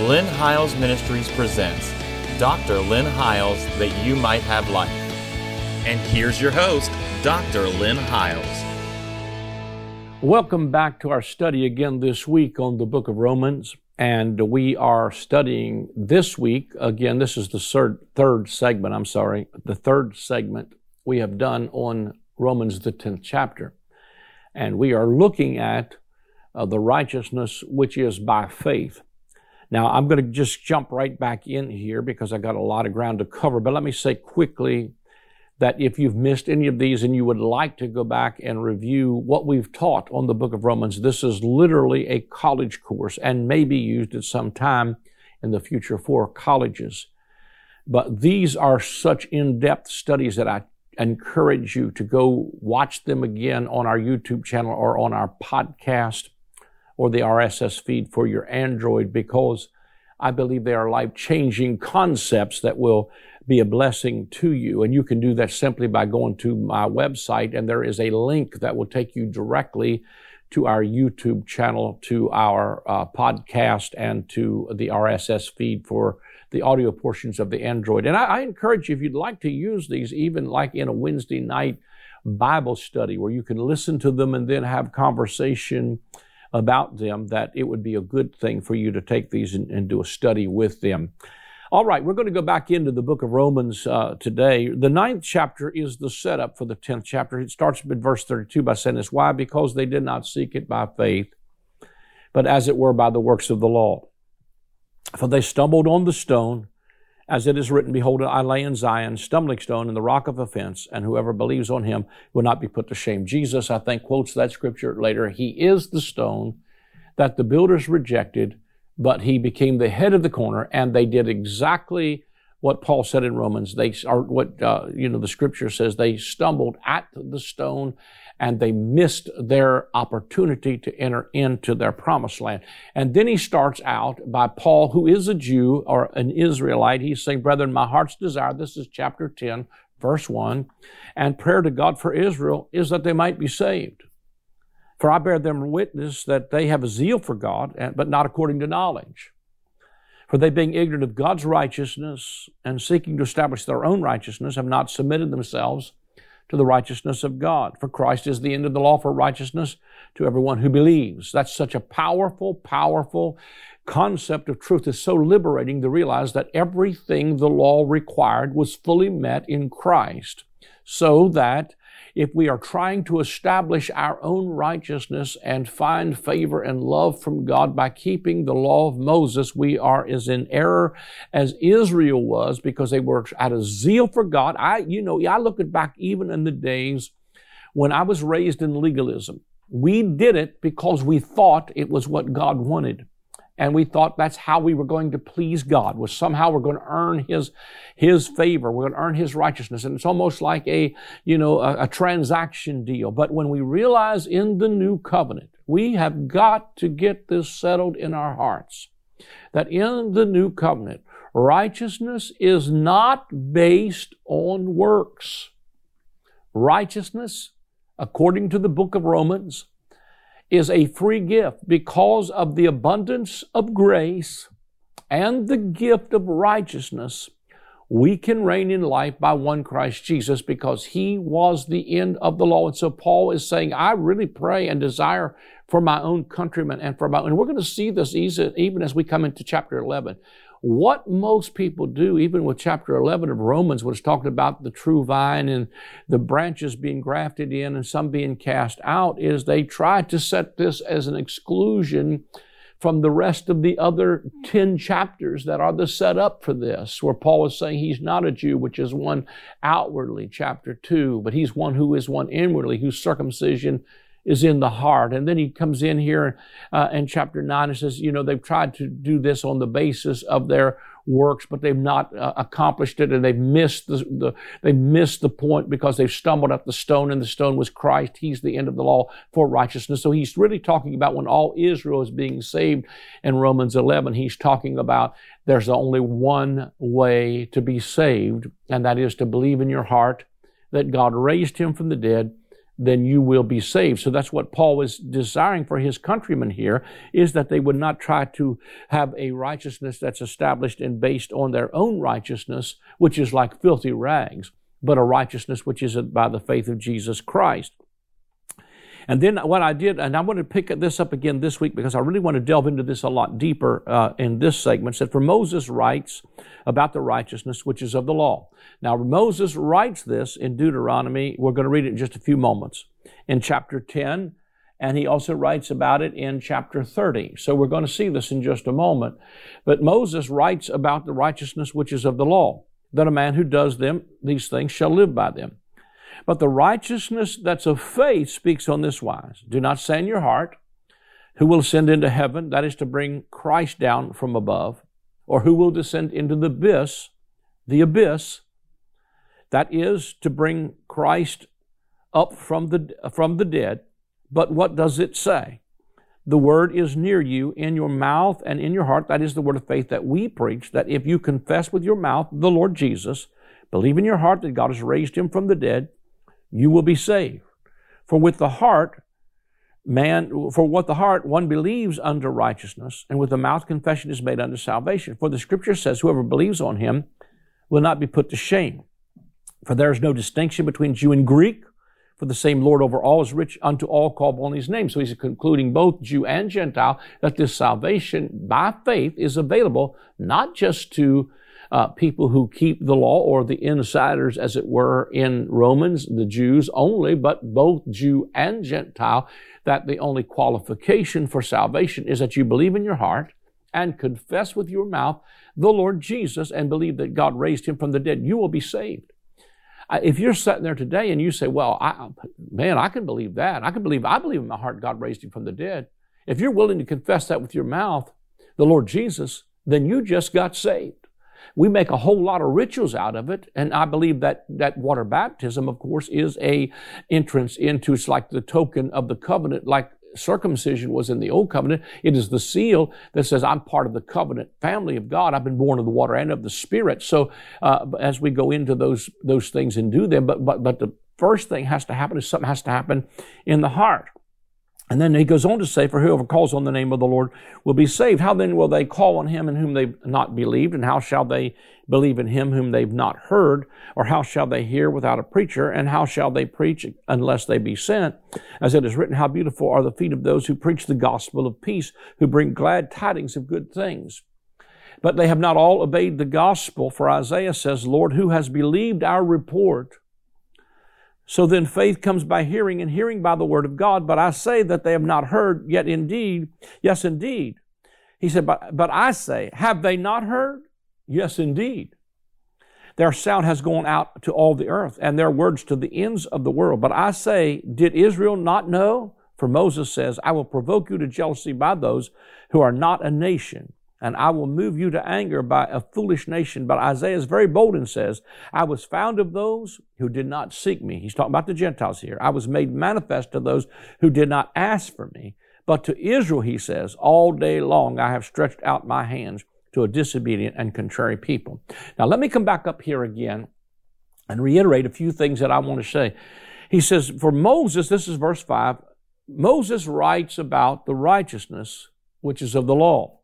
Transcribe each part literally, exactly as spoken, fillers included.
Lynn Hiles Ministries presents Doctor Lynn Hiles, That You Might Have Life. And here's your host, Doctor Lynn Hiles. Welcome back to our study again this week on the book of Romans. And we are studying this week, again, this is the third, third segment, I'm sorry, the third segment we have done on Romans, the tenth chapter. And we are looking at uh, the righteousness which is by faith. Now, I'm going to just jump right back in here because I got a lot of ground to cover. But let me say quickly that if you've missed any of these and you would like to go back and review what we've taught on the book of Romans, this is literally a college course and may be used at some time in the future for colleges. But these are such in-depth studies that I encourage you to go watch them again on our YouTube channel or on our podcast or the R S S feed for your Android, because I believe they are life-changing concepts that will be a blessing to you. And you can do that simply by going to my website, and there is a link that will take you directly to our YouTube channel, to our uh, podcast, and to the R S S feed for the audio portions of the Android. And I, I encourage you, if you'd like to use these, even like in a Wednesday night Bible study where you can listen to them and then have conversation about them, that it would be a good thing for you to take these and, and do a study with them. All right, we're going to go back into the book of Romans uh, today. The ninth chapter is the setup for the tenth chapter. It starts with verse thirty-two by saying this: why? Because they did not seek it by faith, but as it were by the works of the law. For they stumbled on the stone, as it is written, behold, I lay in Zion, stumbling stone, and the rock of offense, and whoever believes on him will not be put to shame. Jesus, I think, quotes that scripture later. He is the stone that the builders rejected, but he became the head of the corner, and they did exactly what Paul said in Romans. They are what uh, you know the scripture says. They stumbled at the stone, and they missed their opportunity to enter into their promised land. And then he starts out by Paul, who is a Jew or an Israelite. He's saying, brethren, my heart's desire, this is chapter ten, verse one, and prayer to God for Israel is that they might be saved. For I bear them witness that they have a zeal for God, but not according to knowledge. For they, being ignorant of God's righteousness and seeking to establish their own righteousness, have not submitted themselves to the righteousness of God. For Christ is the end of the law for righteousness to everyone who believes. That's such a powerful, powerful concept of truth. It's so liberating to realize that everything the law required was fully met in Christ, so that if we are trying to establish our own righteousness and find favor and love from God by keeping the law of Moses, we are as in error as Israel was, because they were out of zeal for God. I, you know, I look back even in the days when I was raised in legalism. We did it because we thought it was what God wanted. And we thought that's how we were going to please God, was somehow we're going to earn His, His favor. We're going to earn His righteousness. And it's almost like a, you know, a, a transaction deal. But when we realize in the new covenant, we have got to get this settled in our hearts, that in the new covenant, righteousness is not based on works. Righteousness, according to the book of Romans, is a free gift because of the abundance of grace and the gift of righteousness. We can reign in life by one Christ Jesus, because He was the end of the law. And so Paul is saying, I really pray and desire for my own countrymen and for my own. And we're going to see this easy, even as we come into chapter eleven. What most people do, even with chapter eleven of Romans, when it's talking about the true vine and the branches being grafted in and some being cast out, is they try to set this as an exclusion from the rest of the other ten chapters that are the setup for this, where Paul is saying he's not a Jew, which is one outwardly, chapter two, but he's one who is one inwardly, whose circumcision is in the heart. And then he comes in here uh, in chapter nine and says, you know, they've tried to do this on the basis of their works, but they've not uh, accomplished it, and they've missed the, the they missed the point, because they've stumbled at the stone, and the stone was Christ. He's the end of the law for righteousness. So he's really talking about when all Israel is being saved in Romans eleven. He's talking about there's only one way to be saved, and that is to believe in your heart that God raised Him from the dead, then you will be saved. So that's what Paul was desiring for his countrymen here, is that they would not try to have a righteousness that's established and based on their own righteousness, which is like filthy rags, but a righteousness which is by the faith of Jesus Christ. And then what I did, and I want to pick this up again this week because I really want to delve into this a lot deeper uh, in this segment, said, for Moses writes about the righteousness which is of the law. Now, Moses writes this in Deuteronomy. We're going to read it in just a few moments, in chapter ten, and he also writes about it in chapter thirty. So we're going to see this in just a moment. But Moses writes about the righteousness which is of the law, that a man who does them, these things, shall live by them. But the righteousness that's of faith speaks on this wise. Do not say in your heart, who will ascend into heaven, that is to bring Christ down from above, or who will descend into the abyss, the abyss, that is to bring Christ up from the, from the dead. But what does it say? The word is near you, in your mouth and in your heart. That is the word of faith that we preach, that if you confess with your mouth the Lord Jesus, believe in your heart that God has raised him from the dead, you will be saved. For with the heart, man, for what the heart one believes unto righteousness, and with the mouth confession is made unto salvation. For the scripture says, whoever believes on him will not be put to shame. For there is no distinction between Jew and Greek, for the same Lord over all is rich unto all call upon his name. So he's concluding, both Jew and Gentile, that this salvation by faith is available not just to Uh, people who keep the law, or the insiders, as it were, in Romans, the Jews only, but both Jew and Gentile, that the only qualification for salvation is that you believe in your heart and confess with your mouth the Lord Jesus and believe that God raised him from the dead. You will be saved. Uh, if you're sitting there today and you say, well, I, man, I can believe that. I can believe, I believe in my heart God raised him from the dead. If you're willing to confess that with your mouth, the Lord Jesus, then you just got saved. We make a whole lot of rituals out of it, and I believe that that water baptism, of course, is a entrance into, it's like the token of the covenant, like circumcision was in the old covenant. It is the seal that says, I'm part of the covenant family of God. I've been born of the water and of the Spirit. So uh, as we go into those those things and do them, but, but, but the first thing has to happen is something has to happen in the heart. And then he goes on to say, for whoever calls on the name of the Lord will be saved. How then will they call on him in whom they've not believed? And how shall they believe in him whom they've not heard? Or how shall they hear without a preacher? And how shall they preach unless they be sent? As it is written, how beautiful are the feet of those who preach the gospel of peace, who bring glad tidings of good things. But they have not all obeyed the gospel. For Isaiah says, Lord, who has believed our report? So then faith comes by hearing, and hearing by the word of God. But I say that they have not heard, yet indeed, yes indeed. He said, but, but I say, have they not heard? Yes indeed. Their sound has gone out to all the earth, and their words to the ends of the world. But I say, did Israel not know? For Moses says, I will provoke you to jealousy by those who are not a nation, and I will move you to anger by a foolish nation. But Isaiah is very bold and says, I was found of those who did not seek me. He's talking about the Gentiles here. I was made manifest to those who did not ask for me. But to Israel, he says, all day long I have stretched out my hands to a disobedient and contrary people. Now let me come back up here again and reiterate a few things that I want to say. He says, for Moses, this is verse five, Moses writes about the righteousness which is of the law,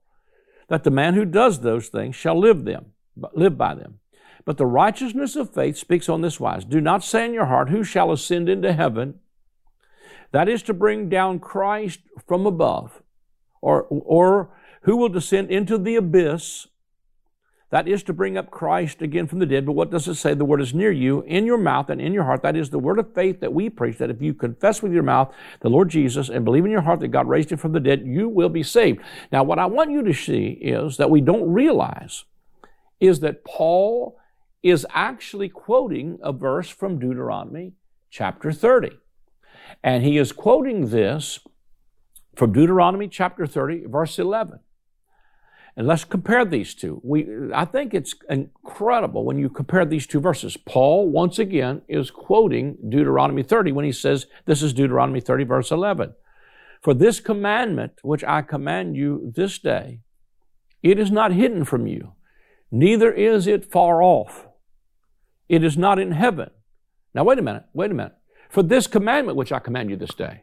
that the man who does those things shall live them, live by them. But the righteousness of faith speaks on this wise. Do not say in your heart, who shall ascend into heaven? That is to bring down Christ from above. Or, or who will descend into the abyss? That is to bring up Christ again from the dead. But what does it say? The word is near you, in your mouth and in your heart. That is the word of faith that we preach, that if you confess with your mouth the Lord Jesus and believe in your heart that God raised him from the dead, you will be saved. Now, what I want you to see is that we don't realize is that Paul is actually quoting a verse from Deuteronomy chapter thirty. And he is quoting this from Deuteronomy chapter thirty, verse eleven. And let's compare these two. We, I think it's incredible when you compare these two verses. Paul, once again, is quoting Deuteronomy thirty when he says, this is Deuteronomy thirty, verse eleven. For this commandment, which I command you this day, it is not hidden from you, neither is it far off. It is not in heaven. Now, wait a minute, wait a minute. For this commandment which I command you this day,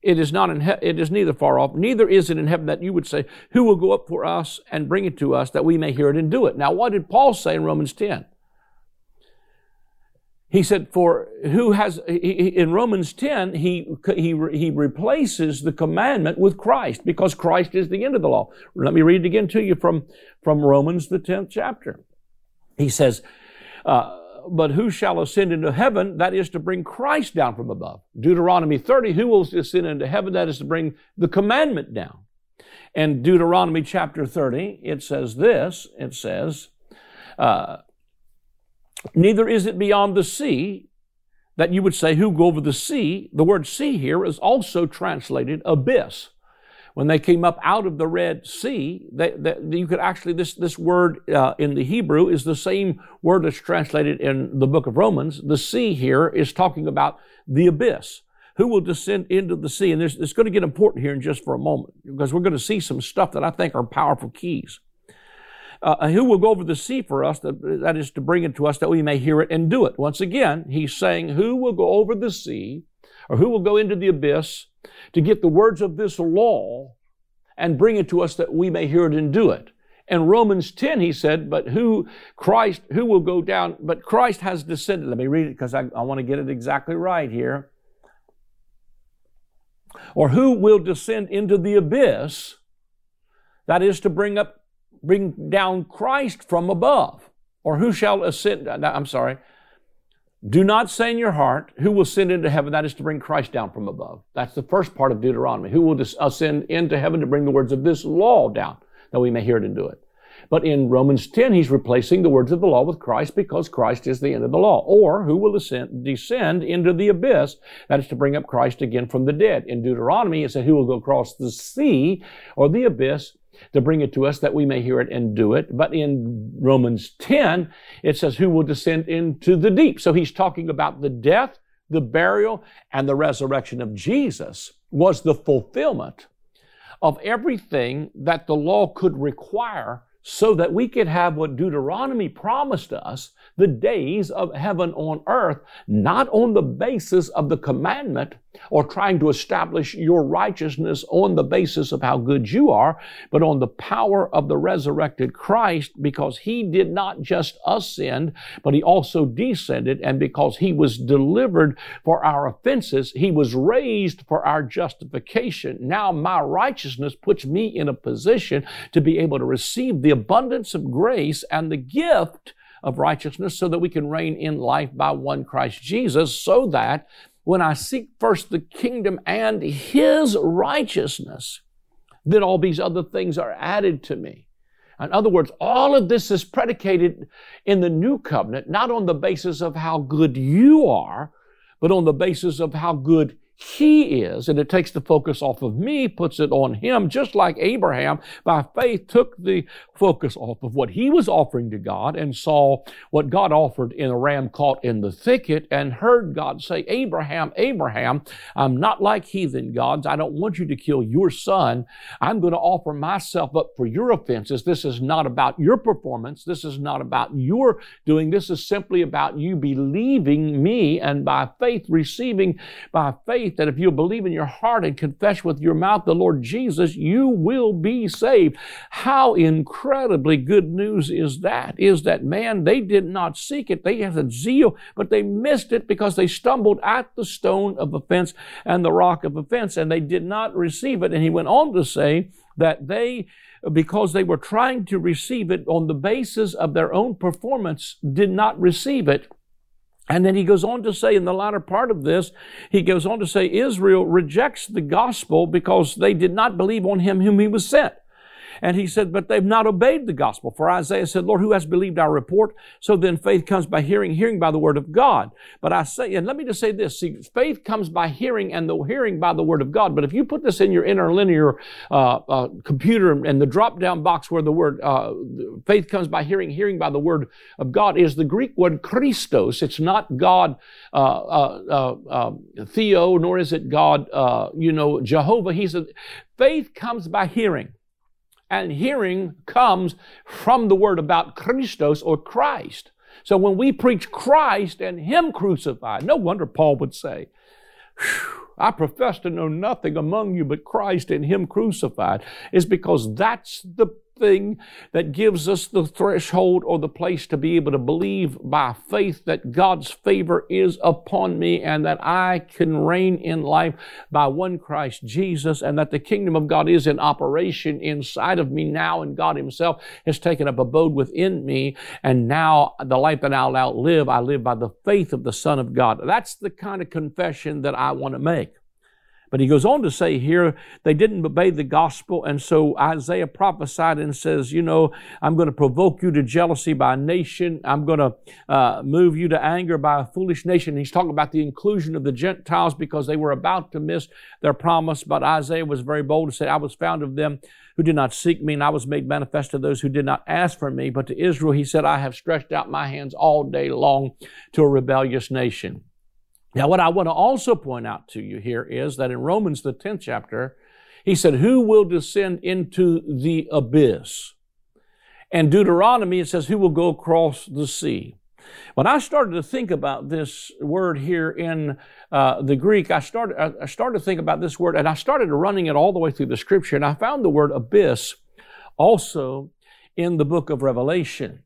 it is not in he- it is neither far off, neither is it in heaven, that you would say, who will go up for us and bring it to us, that we may hear it and do it. Now, what did Paul say in Romans ten? He said, for who has, in Romans ten, he, he, he replaces the commandment with Christ, because Christ is the end of the law. Let me read it again to you from, from Romans, the tenth chapter. He says, uh, but who shall ascend into heaven? That is to bring Christ down from above. Deuteronomy thirty, who will ascend into heaven? That is to bring the commandment down. And Deuteronomy chapter thirty, it says this, it says, uh, neither is it beyond the sea, that you would say, who go over the sea? The word sea here is also translated abyss. When they came up out of the Red Sea, they, they, you could actually, this, this word uh, in the Hebrew is the same word that's translated in the book of Romans. The sea here is talking about the abyss. Who will descend into the sea? And it's going to get important here in just for a moment, because we're going to see some stuff that I think are powerful keys. Uh, who will go over the sea for us, that, that is to bring it to us, that we may hear it and do it. Once again, he's saying, who will go over the sea, or who will go into the abyss to get the words of this law and bring it to us, that we may hear it and do it. In Romans ten, he said, but who, Christ, who will go down, but Christ has descended. Let me read it, because I, I want to get it exactly right here. Or who will descend into the abyss, that is to bring up bring down Christ from above, or who shall ascend, no, I'm sorry, do not say in your heart, who will ascend into heaven, that is to bring Christ down from above. That's the first part of Deuteronomy, who will ascend into heaven to bring the words of this law down, that we may hear it and do it. But in Romans ten, he's replacing the words of the law with Christ, because Christ is the end of the law. Or who will ascend, descend into the abyss, that is to bring up Christ again from the dead. In Deuteronomy, it said, who will go across the sea, or the abyss, to bring it to us, that we may hear it and do it. But in Romans ten, it says, who will descend into the deep? So he's talking about the death, the burial, and the resurrection of Jesus was the fulfillment of everything that the law could require, so that we could have what Deuteronomy promised us, the days of heaven on earth, not on the basis of the commandment or trying to establish your righteousness on the basis of how good you are, but on the power of the resurrected Christ, because he did not just ascend, but he also descended, and because he was delivered for our offenses, he was raised for our justification. Now my righteousness puts me in a position to be able to receive the abundance of grace and the gift of righteousness, so that we can reign in life by one Christ Jesus, so that when I seek first the kingdom and his righteousness, then all these other things are added to me. In other words, all of this is predicated in the new covenant, not on the basis of how good you are, but on the basis of how good he is, and it takes the focus off of me, puts it on him, just like Abraham, by faith, took the focus off of what he was offering to God and saw what God offered in a ram caught in the thicket, and heard God say, Abraham, Abraham, I'm not like heathen gods. I don't want you to kill your son. I'm going to offer myself up for your offenses. This is not about your performance. This is not about your doing. This is simply about you believing me, and by faith receiving by faith, that if you believe in your heart and confess with your mouth the Lord Jesus, you will be saved. How incredibly good news is that? Is that, man, they did not seek it. They had a zeal, but they missed it because they stumbled at the stone of offense and the rock of offense, and they did not receive it. And he went on to say that they, because they were trying to receive it on the basis of their own performance, did not receive it. And then he goes on to say in the latter part of this, he goes on to say, Israel rejects the gospel because they did not believe on him whom he was sent. And he said, but they've not obeyed the gospel. For Isaiah said, Lord, who has believed our report? So then faith comes by hearing, hearing by the word of God. But I say, and let me just say this, see, faith comes by hearing, and the hearing by the word of God. But if you put this in your interlinear uh, uh, computer, and the drop-down box where the word uh, faith comes by hearing, hearing by the word of God is the Greek word Christos. It's not God uh, uh, uh, uh, Theo, nor is it God, uh, you know, Jehovah. He said, faith comes by hearing. And hearing comes from the word about Christos, or Christ. So when we preach Christ and him crucified, no wonder Paul would say I profess to know nothing among you but Christ and Him crucified, is because that's the thing that gives us the threshold or the place to be able to believe by faith that God's favor is upon me and that I can reign in life by one Christ Jesus, and that the kingdom of God is in operation inside of me now, and God Himself has taken up abode within me, and now the life that I'll outlive, I live by the faith of the Son of God. That's the kind of confession that I want to make. But he goes on to say here, they didn't obey the gospel, and so Isaiah prophesied and says, you know, I'm going to provoke you to jealousy by a nation. I'm going to uh, move you to anger by a foolish nation. And he's talking about the inclusion of the Gentiles because they were about to miss their promise. But Isaiah was very bold to say, I was found of them who did not seek me, and I was made manifest to those who did not ask for me. But to Israel, he said, I have stretched out my hands all day long to a rebellious nation. Now, what I want to also point out to you here is that in Romans, the tenth chapter, he said, who will descend into the abyss? And Deuteronomy, it says, who will go across the sea? When I started to think about this word here in uh, the Greek, I started, I started to think about this word, and I started running it all the way through the Scripture, and I found the word abyss also in the book of Revelation.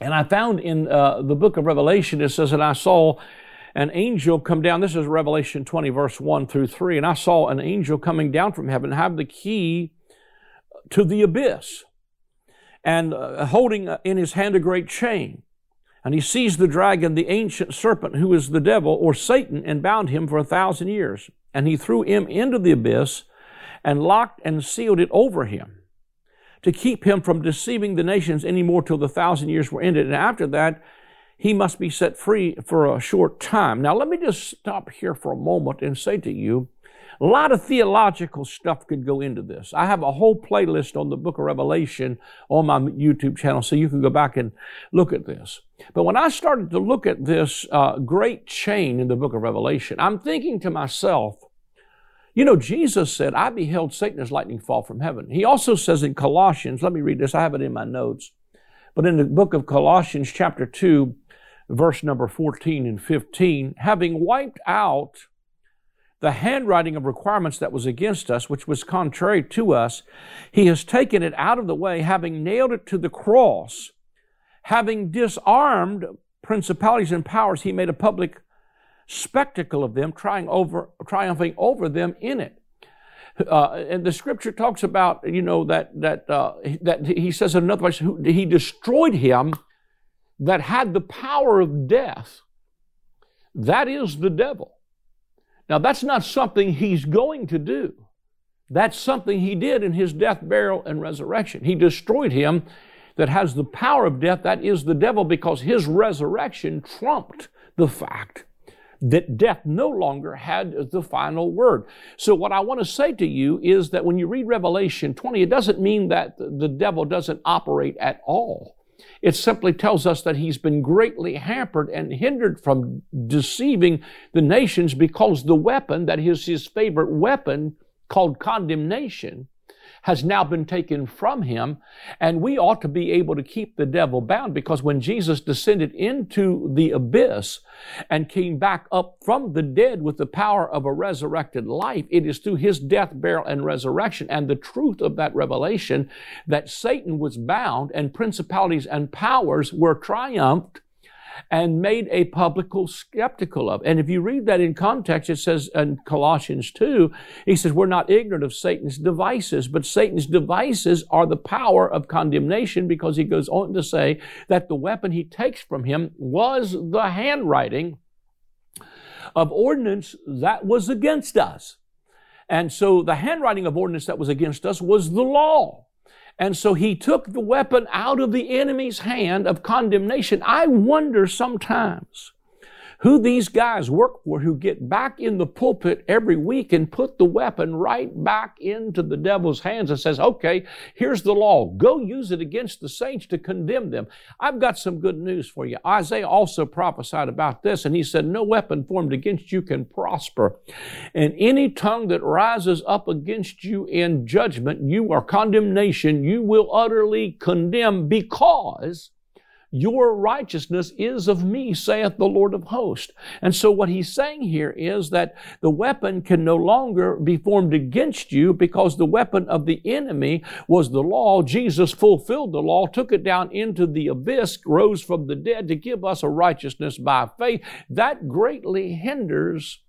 And I found in uh, the book of Revelation, it says, and I saw an angel come down. This is Revelation twenty, verse one through three. And I saw an angel coming down from heaven, have the key to the abyss, and uh, holding in his hand a great chain. And he seized the dragon, the ancient serpent, who is the devil, or Satan, and bound him for a thousand years. And he threw him into the abyss, and locked and sealed it over him, to keep him from deceiving the nations any more till the thousand years were ended. And after that, he must be set free for a short time. Now, let me just stop here for a moment and say to you, a lot of theological stuff could go into this. I have a whole playlist on the book of Revelation on my YouTube channel, so you can go back and look at this. But when I started to look at this uh, great chain in the book of Revelation, I'm thinking to myself, you know, Jesus said, I beheld Satan as lightning fall from heaven. He also says in Colossians, let me read this, I have it in my notes, but in the book of Colossians chapter two, verse number fourteen and fifteen, having wiped out the handwriting of requirements that was against us, which was contrary to us, he has taken it out of the way, having nailed it to the cross, having disarmed principalities and powers, he made a public spectacle of them, trying over, triumphing over them in it. Uh, and the Scripture talks about, you know, that, that, uh, that he says in another place, he destroyed him that had the power of death. That is the devil. Now, that's not something he's going to do. That's something he did in his death, burial, and resurrection. He destroyed him that has the power of death. That is the devil, because his resurrection trumped the fact that death no longer had the final word. So what I want to say to you is that when you read Revelation twenty, it doesn't mean that the devil doesn't operate at all. It simply tells us that he's been greatly hampered and hindered from deceiving the nations because the weapon, that is his favorite weapon, called condemnation, has now been taken from him, and we ought to be able to keep the devil bound, because when Jesus descended into the abyss and came back up from the dead with the power of a resurrected life, it is through his death, burial, and resurrection and the truth of that revelation that Satan was bound and principalities and powers were triumphed and made a public skeptical of. And if you read that in context, it says in Colossians two, he says, we're not ignorant of Satan's devices, but Satan's devices are the power of condemnation, because he goes on to say that the weapon he takes from him was the handwriting of ordinance that was against us. And so the handwriting of ordinance that was against us was the law. And so he took the weapon out of the enemy's hand of condemnation. I wonder sometimes who these guys work for who get back in the pulpit every week and put the weapon right back into the devil's hands and says, okay, here's the law. Go use it against the saints to condemn them. I've got some good news for you. Isaiah also prophesied about this, and he said, no weapon formed against you can prosper. And any tongue that rises up against you in judgment, you are condemnation, you will utterly condemn, because Your righteousness is of me, saith the Lord of hosts. And so what he's saying here is that the weapon can no longer be formed against you because the weapon of the enemy was the law. Jesus fulfilled the law, took it down into the abyss, rose from the dead to give us a righteousness by faith. That greatly hinders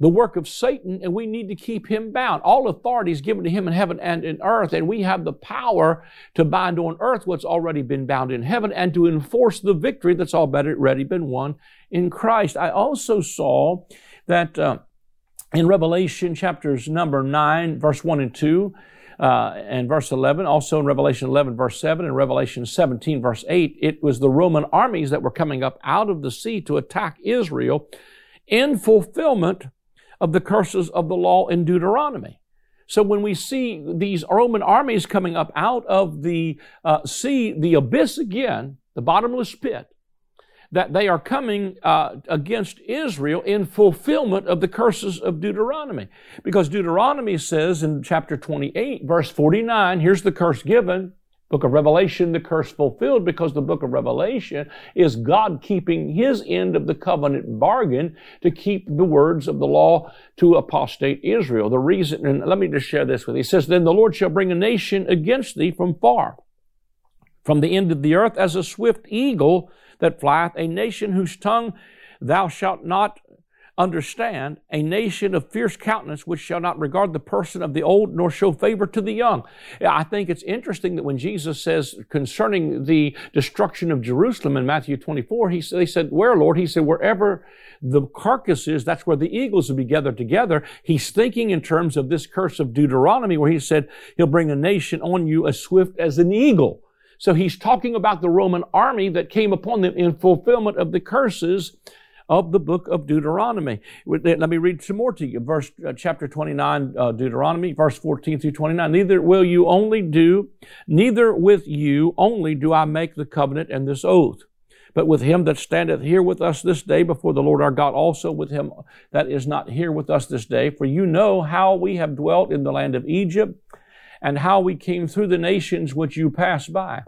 the work of Satan, and we need to keep him bound. All authority is given to him in heaven and in earth, and we have the power to bind on earth what's already been bound in heaven and to enforce the victory that's already been won in Christ. I also saw that uh, in Revelation chapters number nine, verse one and two, Uh, and verse eleven, also in Revelation eleven, verse seven, and Revelation seventeen, verse eight, it was the Roman armies that were coming up out of the sea to attack Israel in fulfillment of the curses of the law in Deuteronomy. So when we see these Roman armies coming up out of the uh, sea, the abyss again, the bottomless pit, that they are coming uh, against Israel in fulfillment of the curses of Deuteronomy. Because Deuteronomy says in chapter twenty-eight, verse forty-nine, here's the curse given, book of Revelation, the curse fulfilled, because the book of Revelation is God keeping his end of the covenant bargain to keep the words of the law to apostate Israel. The reason, and let me just share this with you. He says, then the Lord shall bring a nation against thee from far, from the end of the earth, as a swift eagle that flieth, a nation whose tongue thou shalt not understand, a nation of fierce countenance which shall not regard the person of the old nor show favor to the young. I think it's interesting that when Jesus says concerning the destruction of Jerusalem in Matthew twenty-four, he said, they said, where, Lord? He said, wherever the carcass is, that's where the eagles will be gathered together. He's thinking in terms of this curse of Deuteronomy where he said, he'll bring a nation on you as swift as an eagle. So he's talking about the Roman army that came upon them in fulfillment of the curses of the book of Deuteronomy. Let me read some more to you. Verse uh, chapter twenty-nine, uh, Deuteronomy, verse fourteen through twenty-nine. Neither will you only do, neither with you only do I make the covenant and this oath, but with him that standeth here with us this day before the Lord our God, also with him that is not here with us this day. For you know how we have dwelt in the land of Egypt, and how we came through the nations which you passed by.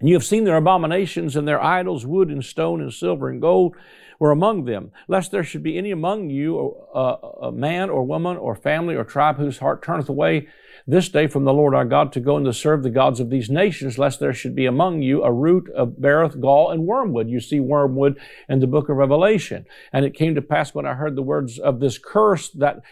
And you have seen their abominations and their idols, wood and stone and silver and gold were among them, lest there should be any among you, uh, a man or woman or family or tribe, whose heart turneth away this day from the Lord our God to go and to serve the gods of these nations, lest there should be among you a root of beareth gall and wormwood. You see wormwood in the book of Revelation. And it came to pass when I heard the words of this curse that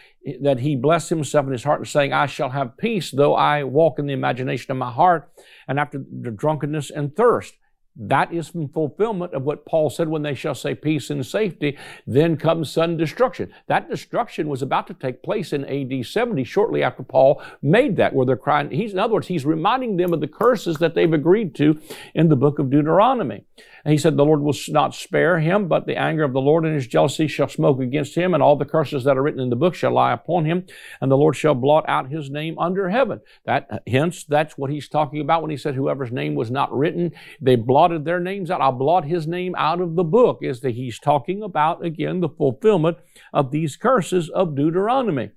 that he blessed himself in his heart, and saying, I shall have peace, though I walk in the imagination of my heart, and after the drunkenness and thirst. That is from fulfillment of what Paul said, when they shall say peace and safety, then comes sudden destruction. That destruction was about to take place in A D seventy, shortly after Paul made that, where they're crying. He's, in other words, he's reminding them of the curses that they've agreed to in the book of Deuteronomy. And he said, the Lord will not spare him, but the anger of the Lord and his jealousy shall smoke against him, and all the curses that are written in the book shall lie upon him, and the Lord shall blot out his name under heaven. That, hence, that's what he's talking about when he said, whoever's name was not written, they blotted their names out. I'll blot his name out of the book, is that he's talking about, again, the fulfillment of these curses of Deuteronomy.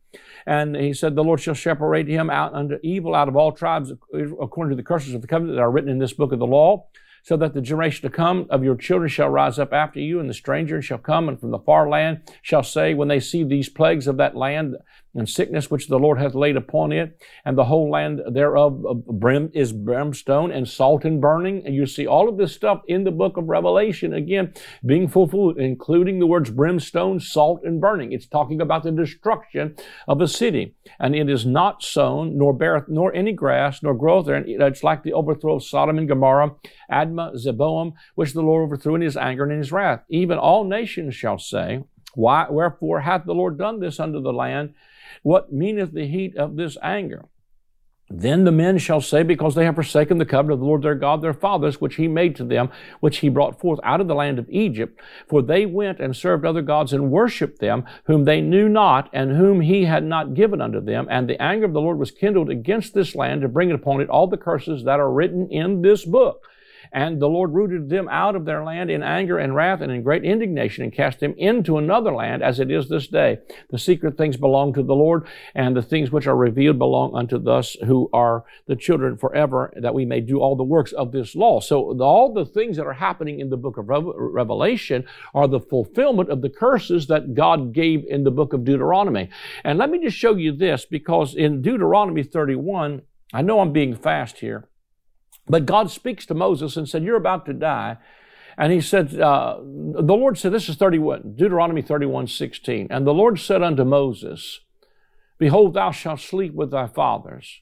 And he said, the Lord shall separate him out unto evil out of all tribes according to the curses of the covenant that are written in this book of the law, so that the generation to come of your children shall rise up after you, and the stranger shall come, and from the far land shall say, when they see these plagues of that land and sickness which the Lord hath laid upon it, and the whole land thereof brim is brimstone and salt and burning. And you see all of this stuff in the book of Revelation, again, being fulfilled, including the words brimstone, salt, and burning. It's talking about the destruction of a city. And it is not sown, nor beareth, nor any grass, nor growth there. And it's like the overthrow of Sodom and Gomorrah, Adma, Zeboam, which the Lord overthrew in his anger and in his wrath. Even all nations shall say, Why, wherefore hath the Lord done this unto the land? What meaneth the heat of this anger? Then the men shall say, because they have forsaken the covenant of the Lord their God, their fathers, which he made to them, which he brought forth out of the land of Egypt. For they went and served other gods and worshipped them, whom they knew not, and whom he had not given unto them. And the anger of the Lord was kindled against this land, to bring upon it all the curses that are written in this book. And the Lord rooted them out of their land in anger and wrath and in great indignation, and cast them into another land, as it is this day. The secret things belong to the Lord, and the things which are revealed belong unto us who are the children forever, that we may do all the works of this law. So the, all the things that are happening in the book of Re- Revelation are the fulfillment of the curses that God gave in the book of Deuteronomy. And let me just show you this, because in Deuteronomy thirty-one, I know I'm being fast here, but God speaks to Moses and said, you're about to die. And he said, uh, the Lord said, this is thirty-one, Deuteronomy thirty-one sixteen. And the Lord said unto Moses, behold, thou shalt sleep with thy fathers,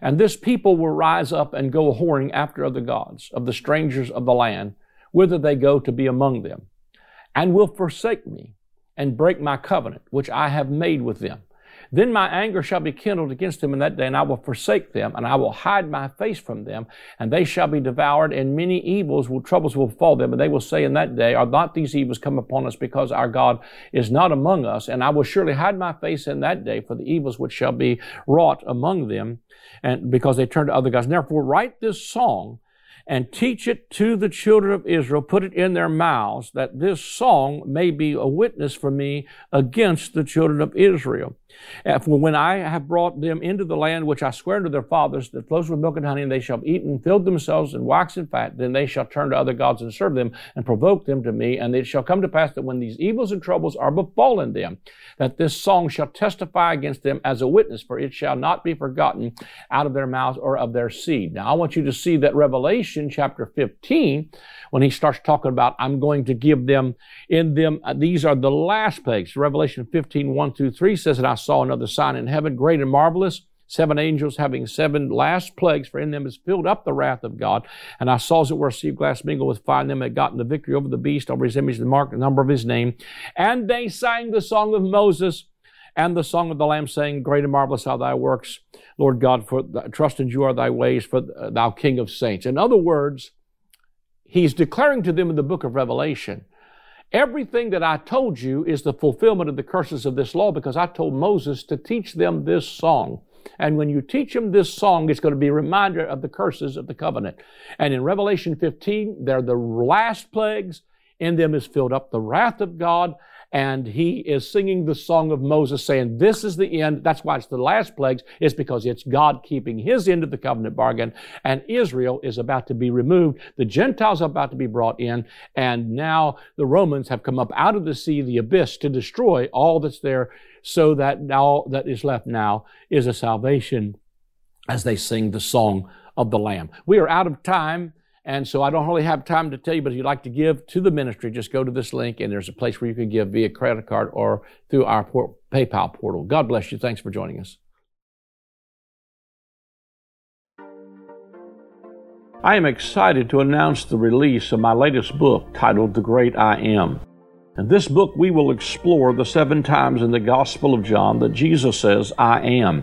and this people will rise up and go whoring after other gods of the strangers of the land, whither they go to be among them, and will forsake me, and break my covenant, which I have made with them. Then my anger shall be kindled against them in that day, and I will forsake them, and I will hide my face from them, and they shall be devoured, and many evils will, troubles will befall them, and they will say in that day, are not these evils come upon us, because our God is not among us? And I will surely hide my face in that day for the evils which shall be wrought among them, and because they turn to other gods. Therefore write this song, and teach it to the children of Israel, put it in their mouths, that this song may be a witness for me against the children of Israel. For when I have brought them into the land which I swear to their fathers, that flows with milk and honey, and they shall eat and fill themselves and wax and fat, then they shall turn to other gods and serve them, and provoke them to me. And it shall come to pass that when these evils and troubles are befallen them, that this song shall testify against them as a witness, for it shall not be forgotten out of their mouths or of their seed. Now I want you to see that Revelation chapter fifteen, when he starts talking about, I'm going to give them in them, these are the last plagues. Revelation fifteen, one through three says, and I saw another sign in heaven, great and marvelous, seven angels having seven last plagues, for in them is filled up the wrath of God. And I saw as it were a sea of glass mingled with fire, and them had gotten the victory over the beast, over his image, the mark, the number of his name. And they sang the song of Moses and the song of the Lamb, saying, great and marvelous are thy works, Lord God, for th- trusted you are thy ways, for th- thou King of saints. In other words, he's declaring to them in the book of Revelation, everything that I told you is the fulfillment of the curses of this law, because I told Moses to teach them this song. And when you teach them this song, it's going to be a reminder of the curses of the covenant. And in Revelation fifteen, they're the last plagues. In them is filled up the wrath of God. And he is singing the song of Moses, saying, this is the end. That's why it's the last plagues. It's because it's God keeping his end of the covenant bargain. And Israel is about to be removed. The Gentiles are about to be brought in. And now the Romans have come up out of the sea, the abyss, to destroy all that's there, so that all that is left now is a salvation as they sing the song of the Lamb. We are out of time. And so I don't really have time to tell you, but if you'd like to give to the ministry, just go to this link, and there's a place where you can give via credit card or through our por- PayPal portal. God bless you. Thanks for joining us. I am excited to announce the release of my latest book titled The Great I Am. In this book, we will explore the seven times in the Gospel of John that Jesus says, I am.